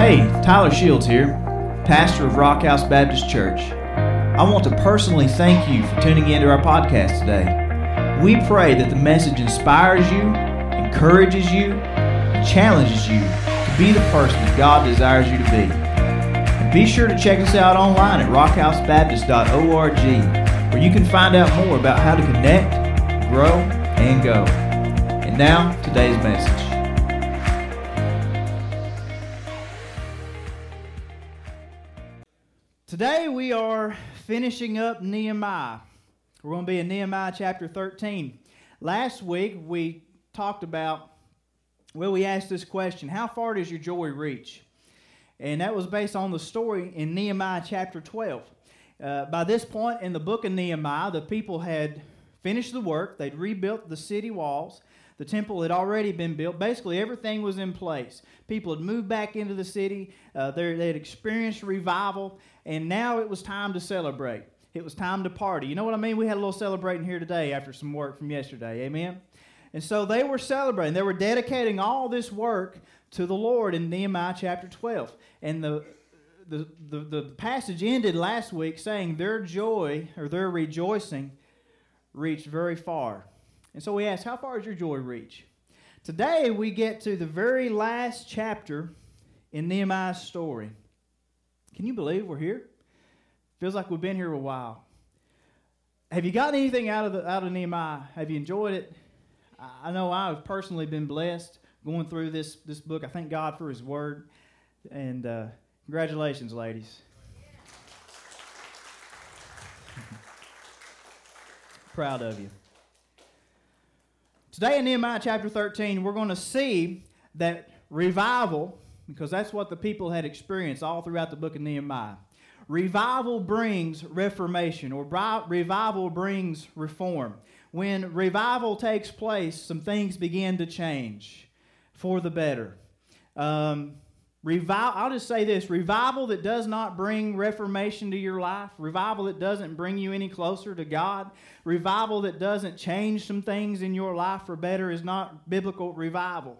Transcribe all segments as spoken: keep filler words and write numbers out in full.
Hey, Tyler Shields here, pastor of Rockhouse Baptist Church. I want to personally thank you for tuning into our podcast today. We pray that the message inspires you, encourages you, and challenges you to be the person that God desires you to be. And be sure to check us out online at rockhouse baptist dot org, where you can find out more about how to connect, grow, and go. And now, today's message. Today we are finishing up Nehemiah. We're going to be in Nehemiah chapter thirteen. Last week we talked about, well, we asked this question, how far does your joy reach? And that was based on the story in Nehemiah chapter twelve. Uh, by this point in the book of Nehemiah, the people had finished the work. They'd rebuilt the city walls. The temple had already been built. Basically, everything was in place. People had moved back into the city. Uh, they had experienced revival. And now it was time to celebrate. It was time to party. You know what I mean? We had a little celebrating here today after some work from yesterday. Amen? And so they were celebrating. They were dedicating all this work to the Lord in Nehemiah chapter twelve. And the, the, the, the passage ended last week saying their joy or their rejoicing reached very far. And so we ask, how far does your joy reach? Today we get to the very last chapter in Nehemiah's story. Can you believe we're here? Feels like we've been here a while. Have you gotten anything out of the, out of Nehemiah? Have you enjoyed it? I know I've personally been blessed going through this, this book. I thank God for His Word. And uh, congratulations, ladies. Yeah. Proud of you. Today in Nehemiah chapter thirteen, we're going to see that revival, because that's what the people had experienced all throughout the book of Nehemiah. Revival brings reformation, or revival brings reform. When revival takes place, some things begin to change for the better. Um, revival, I'll just say this, revival that does not bring reformation to your life, revival that doesn't bring you any closer to God, revival that doesn't change some things in your life for better is not biblical revival.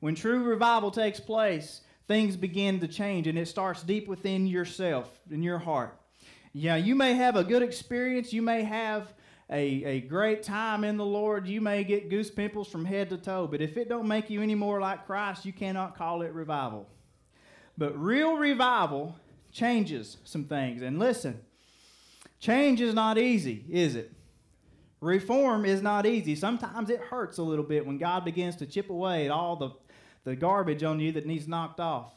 When true revival takes place, things begin to change, and it starts deep within yourself, in your heart. Yeah, you may have a good experience, you may have A, a great time in the Lord. You may get goose pimples from head to toe, but if it don't make you any more like Christ, you cannot call it revival. But real revival changes some things. And listen, change is not easy, is it? Reform is not easy. Sometimes it hurts a little bit when God begins to chip away at all the, the garbage on you that needs knocked off.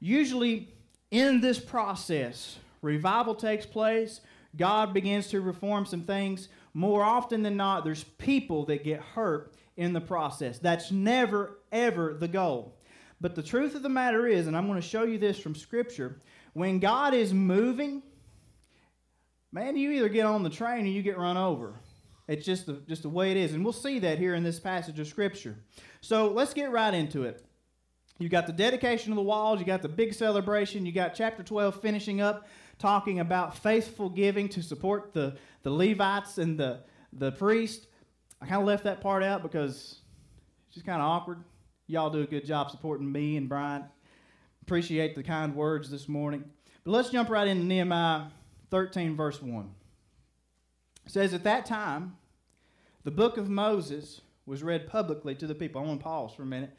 Usually in this process, revival takes place. God begins to reform some things. More often than not, there's people that get hurt in the process. That's never, ever the goal. But the truth of the matter is, and I'm going to show you this from Scripture, when God is moving, man, you either get on the train or you get run over. It's just the, just the way it is. And we'll see that here in this passage of Scripture. So let's get right into it. You got the dedication of the walls. You got the big celebration. You got chapter twelve finishing up, talking about faithful giving to support the, the Levites and the, the priest. I kind of left that part out because it's just kind of awkward. Y'all do a good job supporting me and Brian. Appreciate the kind words this morning. But let's jump right into Nehemiah thirteen, verse one. It says, at that time, the book of Moses was read publicly to the people. I want to pause for a minute.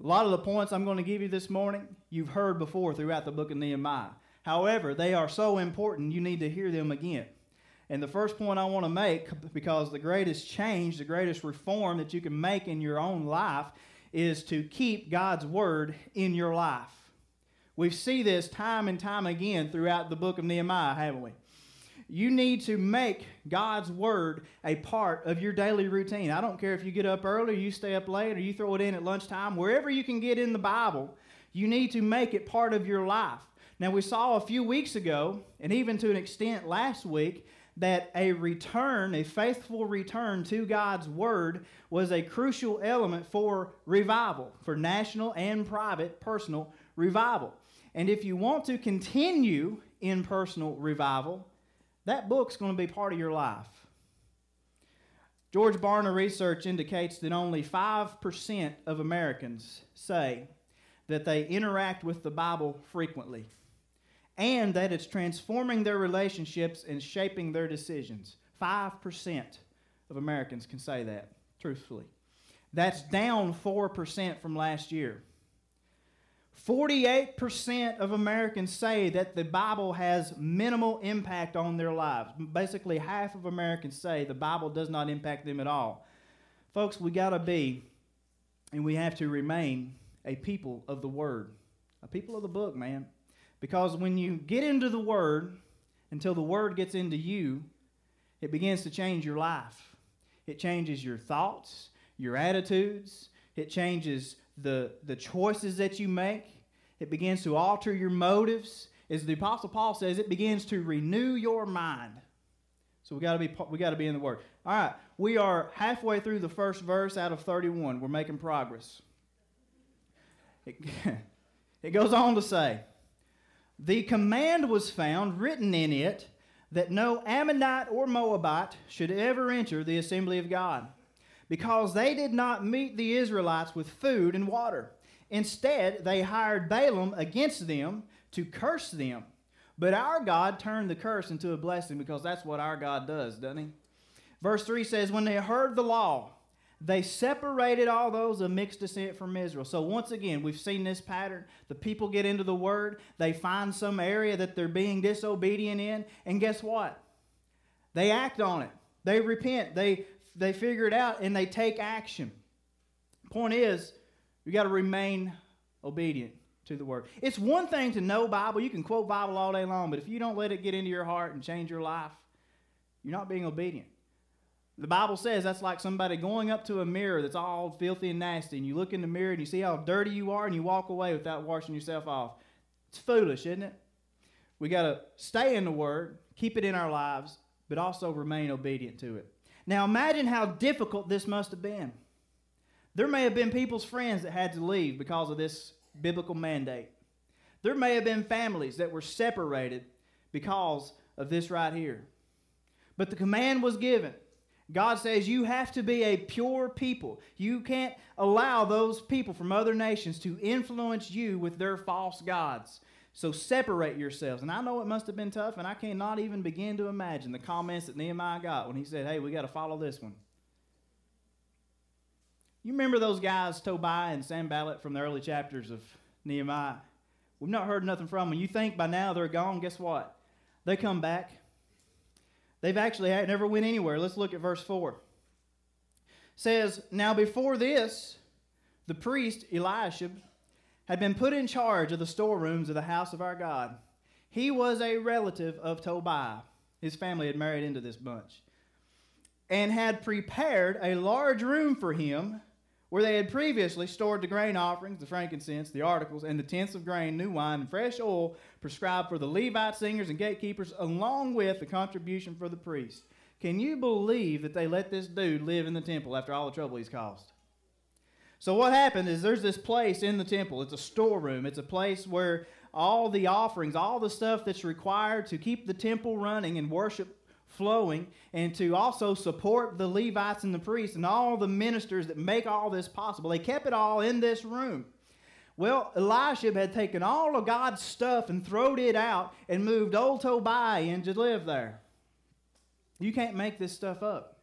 A lot of the points I'm going to give you this morning, you've heard before throughout the book of Nehemiah. However, they are so important, you need to hear them again. And the first point I want to make, because the greatest change, the greatest reform that you can make in your own life is to keep God's Word in your life. We see this time and time again throughout the book of Nehemiah, haven't we? You need to make God's Word a part of your daily routine. I don't care if you get up early, you stay up late, or you throw it in at lunchtime. Wherever you can get in the Bible, you need to make it part of your life. Now, we saw a few weeks ago, and even to an extent last week, that a return, a faithful return to God's Word was a crucial element for revival, for national and private personal revival. And if you want to continue in personal revival, that book's going to be part of your life. George Barna research indicates that only five percent of Americans say that they interact with the Bible frequently, and that it's transforming their relationships and shaping their decisions. five percent of Americans can say that, truthfully. That's down four percent from last year. forty-eight percent of Americans say that the Bible has minimal impact on their lives. Basically, half of Americans say the Bible does not impact them at all. Folks, we got to be, and we have to remain, a people of the Word. A people of the book, man. Because when you get into the Word, until the Word gets into you, it begins to change your life. It changes your thoughts, your attitudes. It changes the, the choices that you make. It begins to alter your motives. As the Apostle Paul says, it begins to renew your mind. So we got to be we got to be in the Word. All right, we are halfway through the first verse out of thirty-one. We're making progress. It, it goes on to say, the command was found written in it that no Ammonite or Moabite should ever enter the assembly of God, because they did not meet the Israelites with food and water. Instead, they hired Balaam against them to curse them. But our God turned the curse into a blessing, because that's what our God does, doesn't he? Verse three says, when they heard the law, they separated all those of mixed descent from Israel. So once again, we've seen this pattern. The people get into the Word. They find some area that they're being disobedient in. And guess what? They act on it. They repent. They, they figure it out, and they take action. Point is, you got to remain obedient to the Word. It's one thing to know Bible. You can quote Bible all day long, but if you don't let it get into your heart and change your life, you're not being obedient. The Bible says that's like somebody going up to a mirror that's all filthy and nasty, and you look in the mirror and you see how dirty you are, and you walk away without washing yourself off. It's foolish, isn't it? We got to stay in the Word, keep it in our lives, but also remain obedient to it. Now imagine how difficult this must have been. There may have been people's friends that had to leave because of this biblical mandate. There may have been families that were separated because of this right here. But the command was given. God says you have to be a pure people. You can't allow those people from other nations to influence you with their false gods. So separate yourselves. And I know it must have been tough, and I cannot even begin to imagine the comments that Nehemiah got when he said, hey, we got to follow this one. You remember those guys, Tobiah and Sanballat, from the early chapters of Nehemiah? We've not heard nothing from them. You think by now they're gone. Guess what? They come back. They've actually never went anywhere. Let's look at verse four. It says, now before this, the priest Eliashib had been put in charge of the storerooms of the house of our God. He was a relative of Tobiah. His family had married into this bunch. And had prepared a large room for him where they had previously stored the grain offerings, the frankincense, the articles, and the tenths of grain, new wine, and fresh oil prescribed for the Levite singers and gatekeepers, along with the contribution for the priest. Can you believe that they let this dude live in the temple after all the trouble he's caused? So what happened is there's this place in the temple. It's a storeroom. It's a place where all the offerings, all the stuff that's required to keep the temple running and worship flowing, and to also support the Levites and the priests and all the ministers that make all this possible. They kept it all in this room. Well, Eliashib had taken all of God's stuff and thrown it out and moved old Tobiah in to live there. You can't make this stuff up.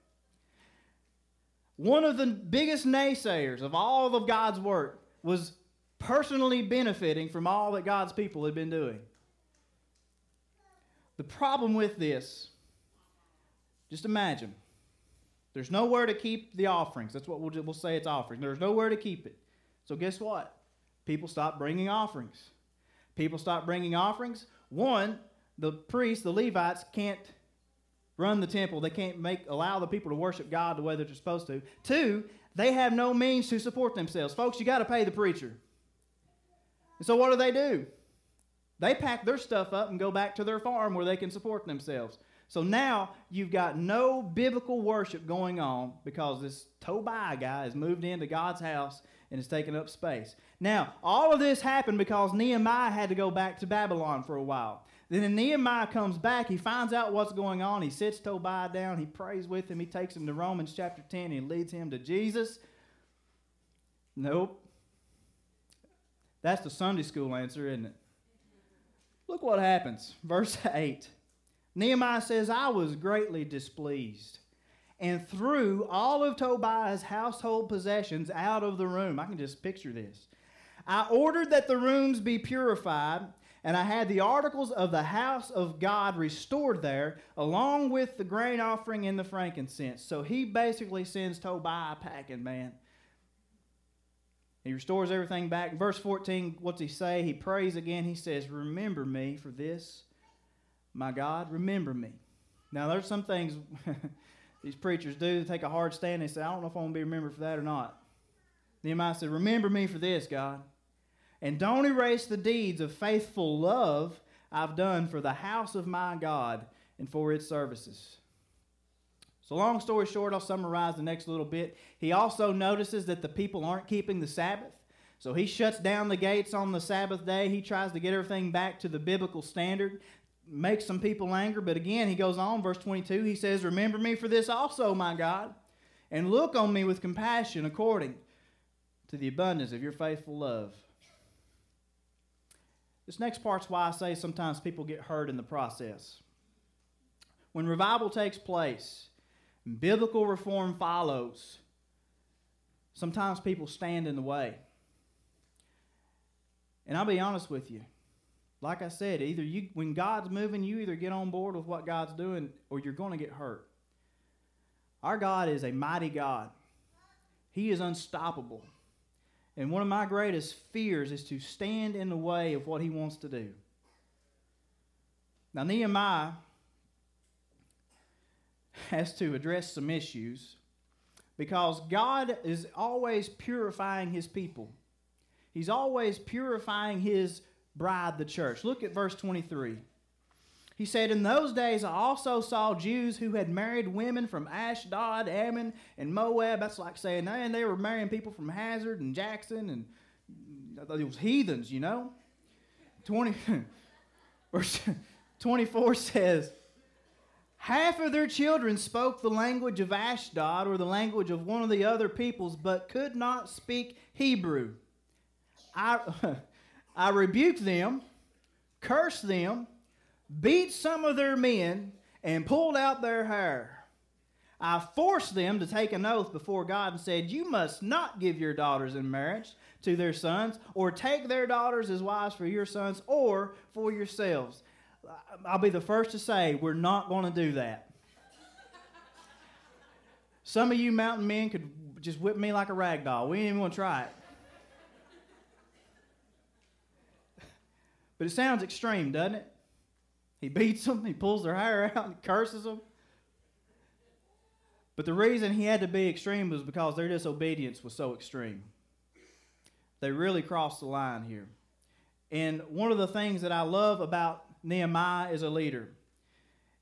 One of the biggest naysayers of all of God's work was personally benefiting from all that God's people had been doing. The problem with this, just imagine, there's nowhere to keep the offerings. That's what we'll, we'll say it's offering. There's nowhere to keep it. So guess what? People stop bringing offerings. People stop bringing offerings. One, the priests, the Levites, can't run the temple. They can't make allow the people to worship God the way that they're supposed to. Two, they have no means to support themselves. Folks, you got to pay the preacher. And so what do they do? They pack their stuff up and go back to their farm where they can support themselves. So now you've got no biblical worship going on because this Tobiah guy has moved into God's house and has taken up space. Now, all of this happened because Nehemiah had to go back to Babylon for a while. Then Nehemiah comes back. He finds out what's going on. He sits Tobiah down. He prays with him. He takes him to Romans chapter ten and leads him to Jesus. Nope. That's the Sunday school answer, isn't it? Look what happens. Verse eight. Nehemiah says, I was greatly displeased and threw all of Tobiah's household possessions out of the room. I can just picture this. I ordered that the rooms be purified, and I had the articles of the house of God restored there, along with the grain offering and the frankincense. So he basically sends Tobiah packing, man. He restores everything back. Verse fourteen, what's he say? He prays again. He says, remember me for this, my God, remember me. Now, there's some things these preachers do. They take a hard stand and they say, I don't know if I'm going to be remembered for that or not. Nehemiah said, remember me for this, God. And don't erase the deeds of faithful love I've done for the house of my God and for its services. So long story short, I'll summarize the next little bit. He also notices that the people aren't keeping the Sabbath. So he shuts down the gates on the Sabbath day. He tries to get everything back to the biblical standard. Makes some people angry, but again, he goes on, verse twenty-two, he says, remember me for this also, my God, and look on me with compassion according to the abundance of your faithful love. This next part's why I say sometimes people get hurt in the process. When revival takes place, biblical reform follows, sometimes people stand in the way. And I'll be honest with you. Like I said, either you, when God's moving, you either get on board with what God's doing or you're going to get hurt. Our God is a mighty God. He is unstoppable. And one of my greatest fears is to stand in the way of what he wants to do. Now, Nehemiah has to address some issues because God is always purifying his people. He's always purifying his bride, the church. Look at verse twenty-three. He said, in those days I also saw Jews who had married women from Ashdod, Ammon, and Moab. That's like saying, and they were marrying people from Hazard and Jackson, and I thought it was heathens, you know. twenty, verse twenty-four says, half of their children spoke the language of Ashdod or the language of one of the other peoples, but could not speak Hebrew. I... I rebuked them, cursed them, beat some of their men, and pulled out their hair. I forced them to take an oath before God and said, you must not give your daughters in marriage to their sons, or take their daughters as wives for your sons, or for yourselves. I'll be the first to say, we're not going to do that. Some of you mountain men could just whip me like a rag doll. We ain't even going to try it. But it sounds extreme, doesn't it? He beats them, he pulls their hair out, and curses them. But the reason he had to be extreme was because their disobedience was so extreme. They really crossed the line here. And one of the things that I love about Nehemiah as a leader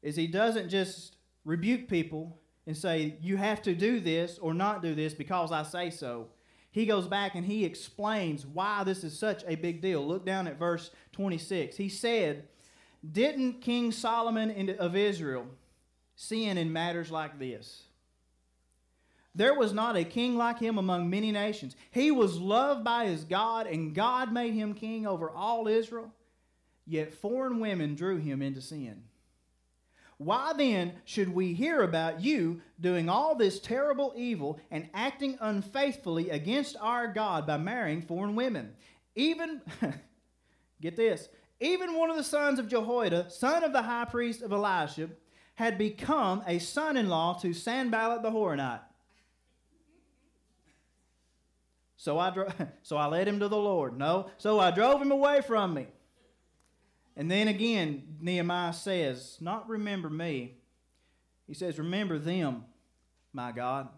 is he doesn't just rebuke people and say, you have to do this or not do this because I say so. He goes back and he explains why this is such a big deal. Look down at verse twenty-six. He said, didn't King Solomon of Israel sin in matters like this? There was not a king like him among many nations. He was loved by his God, and God made him king over all Israel. Yet foreign women drew him into sin. Why then should we hear about you doing all this terrible evil and acting unfaithfully against our God by marrying foreign women? Even, get this, even one of the sons of Jehoiada, son of the high priest of Eliashib, had become a son-in-law to Sanballat the Horonite. So I, dro so I led him to the Lord. No, so I drove him away from me. And then again, Nehemiah says, not remember me. He says, remember them, my God,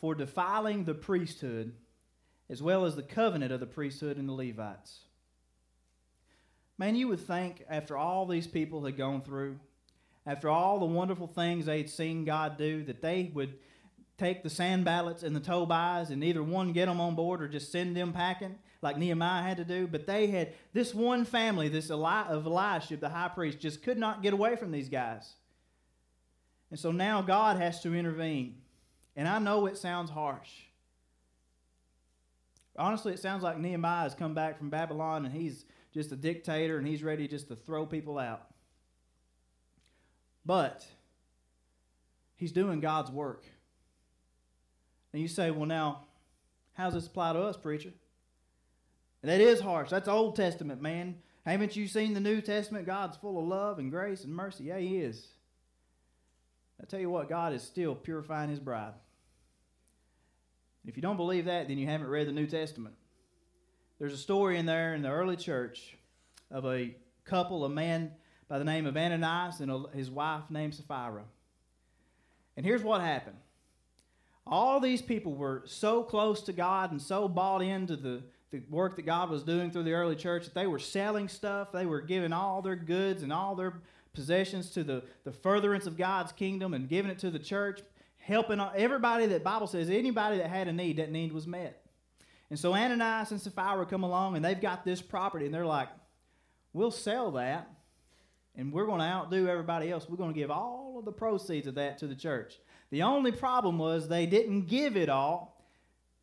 for defiling the priesthood as well as the covenant of the priesthood and the Levites. Man, you would think after all these people had gone through, after all the wonderful things they had seen God do, that they would take the Sanballats and the Tobiahs and either one get them on board or just send them packing like Nehemiah had to do. But they had this one family, this Eli of Eliashib, the high priest, just could not get away from these guys. And so now God has to intervene. And I know it sounds harsh. Honestly, it sounds like Nehemiah has come back from Babylon and he's just a dictator and he's ready just to throw people out. But he's doing God's work. And you say, well, now, how does this apply to us, preacher? And that is harsh. That's Old Testament, man. Haven't you seen the New Testament? God's full of love and grace and mercy. Yeah, he is. I tell you what, God is still purifying his bride. If you don't believe that, then you haven't read the New Testament. There's a story in there in the early church of a couple, a man by the name of Ananias and his wife named Sapphira. And here's what happened. All these people were so close to God and so bought into the, the work that God was doing through the early church that they were selling stuff. They were giving all their goods and all their possessions to the, the furtherance of God's kingdom and giving it to the church, helping everybody that Bible says, anybody that had a need, that need was met. And so Ananias and Sapphira come along and they've got this property and they're like, we'll sell that and we're going to outdo everybody else. We're going to give all of the proceeds of that to the church. The only problem was they didn't give it all.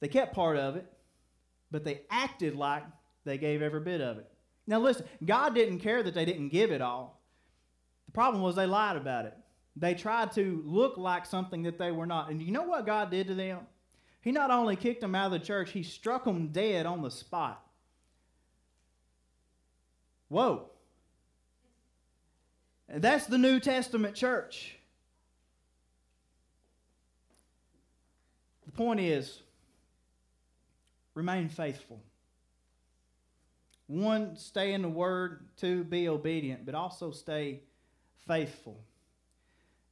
They kept part of it, but they acted like they gave every bit of it. Now listen, God didn't care that they didn't give it all. The problem was they lied about it. They tried to look like something that they were not. And you know what God did to them? He not only kicked them out of the church, he struck them dead on the spot. Whoa. That's the New Testament church. The point is, remain faithful. One, stay in the Word. Two, be obedient, but also stay faithful.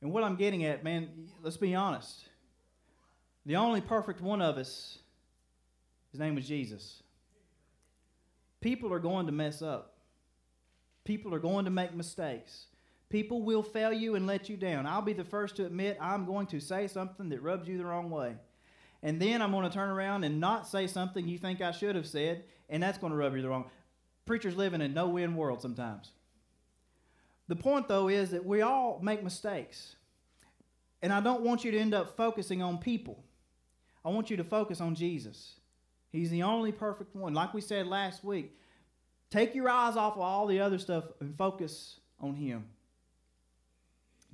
And what I'm getting at, man, let's be honest. The only perfect one of us, his name was Jesus. People are going to mess up. People are going to make mistakes. People will fail you and let you down. I'll be the first to admit I'm going to say something that rubs you the wrong way. And then I'm going to turn around and not say something you think I should have said, and that's going to rub you the wrong way. Preachers live in a no-win world sometimes. The point, though, is that we all make mistakes. And I don't want you to end up focusing on people. I want you to focus on Jesus. He's the only perfect one. Like we said last week, take your eyes off of all the other stuff and focus on him.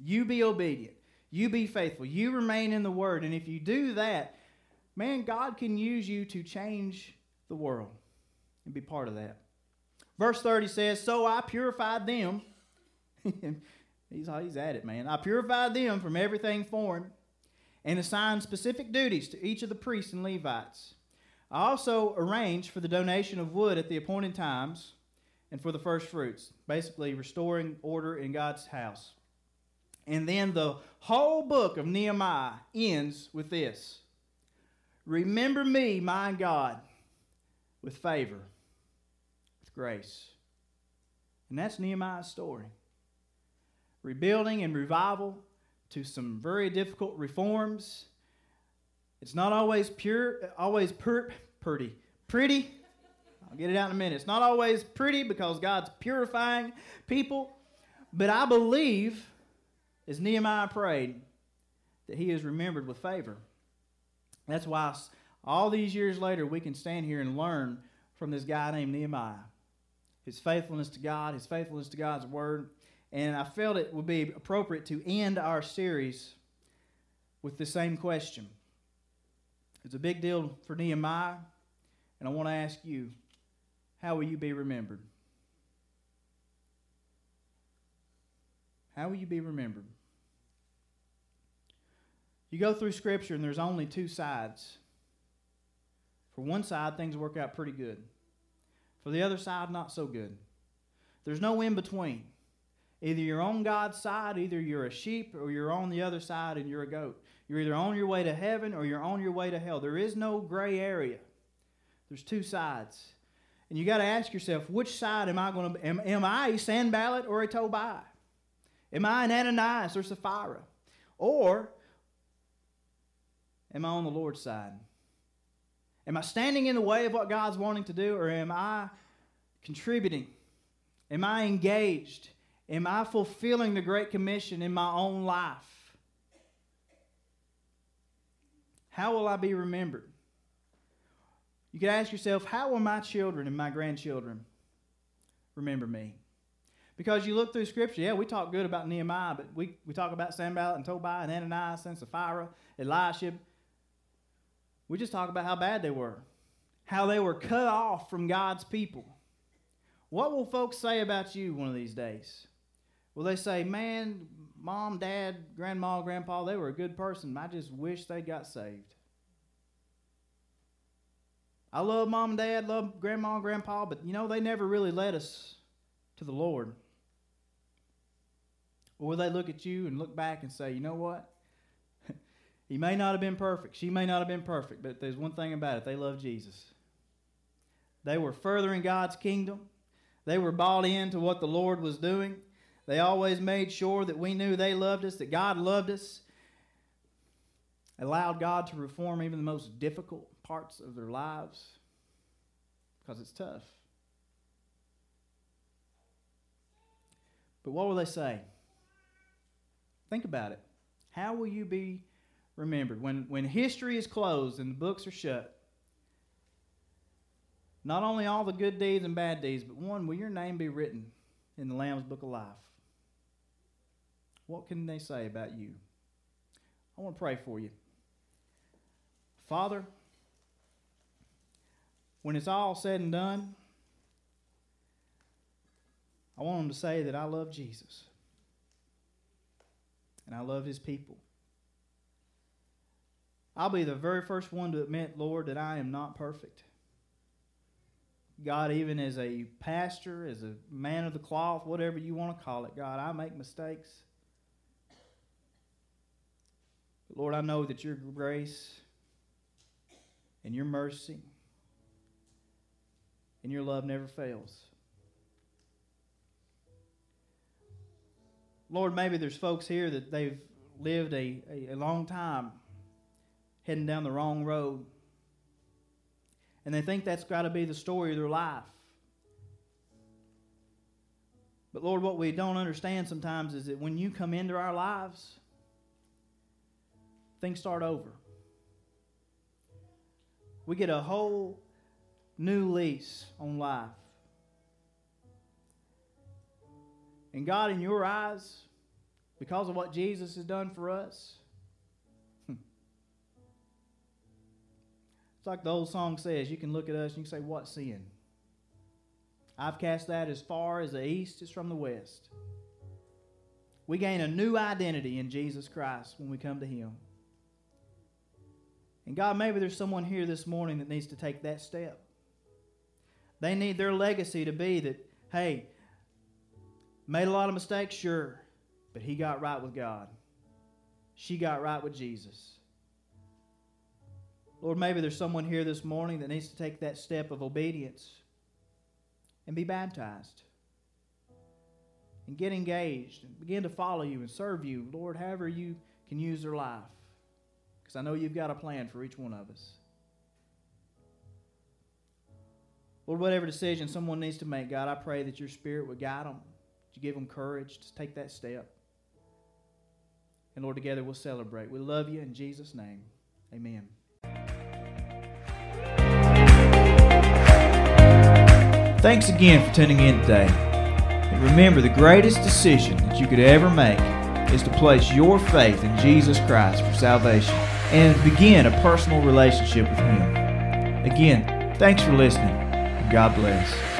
You be obedient. You be faithful. You remain in the Word. And if you do that, man, God can use you to change the world and be part of that. Verse thirty says, so I purified them. he's, he's at it, man. I purified them from everything foreign and assigned specific duties to each of the priests and Levites. I also arranged for the donation of wood at the appointed times and for the first fruits, basically restoring order in God's house. And then the whole book of Nehemiah ends with this. Remember me, my God, with favor, with grace. And that's Nehemiah's story. Rebuilding and revival to some very difficult reforms. It's not always pure, always per, pretty. Pretty. I'll get it out in a minute. It's not always pretty because God's purifying people. But I believe, as Nehemiah prayed, that he is remembered with favor. That's why all these years later we can stand here and learn from this guy named Nehemiah. His faithfulness to God, his faithfulness to God's Word. And I felt it would be appropriate to end our series with the same question. It's a big deal for Nehemiah, and I want to ask you, how will you be remembered? How will you be remembered? You go through Scripture, and there's only two sides. For one side, things work out pretty good. For the other side, not so good. There's no in-between. Either you're on God's side, either you're a sheep, or you're on the other side and you're a goat. You're either on your way to heaven or you're on your way to hell. There is no gray area. There's two sides. And you got to ask yourself, which side am I going to am, am I a Sanballat or a Tobiah? Am I an Ananias or Sapphira? Or am I on the Lord's side? Am I standing in the way of what God's wanting to do, or am I contributing? Am I engaged? Am I fulfilling the Great Commission in my own life? How will I be remembered? You could ask yourself, how will my children and my grandchildren remember me? Because you look through Scripture, yeah, we talk good about Nehemiah, but we, we talk about Sanballat and Tobiah and Ananias and Sapphira, Eliashib. We just talk about how bad they were, how they were cut off from God's people. What will folks say about you one of these days? Will they say, man, mom, dad, grandma, grandpa, they were a good person. I just wish they got saved. I love mom and dad, love grandma and grandpa, but, you know, they never really led us to the Lord. Or will they look at you and look back and say, you know what? He may not have been perfect. She may not have been perfect, but there's one thing about it. They love Jesus. They were furthering God's kingdom. They were bought into what the Lord was doing. They always made sure that we knew they loved us, that God loved us, allowed God to reform even the most difficult parts of their lives because it's tough. But what will they say? Think about it. How will you be remembered? When, when history is closed and the books are shut, not only all the good deeds and bad deeds, but one, will your name be written in the Lamb's Book of Life? What can they say about you? I want to pray for you. Father, when it's all said and done, I want them to say that I love Jesus and I love his people. I'll be the very first one to admit, Lord, that I am not perfect. God, even as a pastor, as a man of the cloth, whatever you want to call it, God, I make mistakes. But Lord, I know that your grace and your mercy and your love never fails. Lord, maybe there's folks here that they've lived a, a, a long time heading down the wrong road. And they think that's got to be the story of their life. But Lord, what we don't understand sometimes is that when you come into our lives, things start over. We get a whole new lease on life. And God, in your eyes, because of what Jesus has done for us, it's like the old song says, you can look at us and you can say, what sin? I've cast that as far as the east is from the west. We gain a new identity in Jesus Christ when we come to him. And God, maybe there's someone here this morning that needs to take that step. They need their legacy to be that, hey, made a lot of mistakes, sure, but he got right with God. She got right with Jesus. Lord, maybe there's someone here this morning that needs to take that step of obedience and be baptized and get engaged and begin to follow you and serve you, Lord, however you can use their life, because I know you've got a plan for each one of us. Lord, whatever decision someone needs to make, God, I pray that your Spirit would guide them, to give them courage to take that step. And Lord, together we'll celebrate. We love you in Jesus' name. Amen. Thanks again for tuning in today. And remember, the greatest decision that you could ever make is to place your faith in Jesus Christ for salvation and begin a personal relationship with him. Again, thanks for listening, and God bless.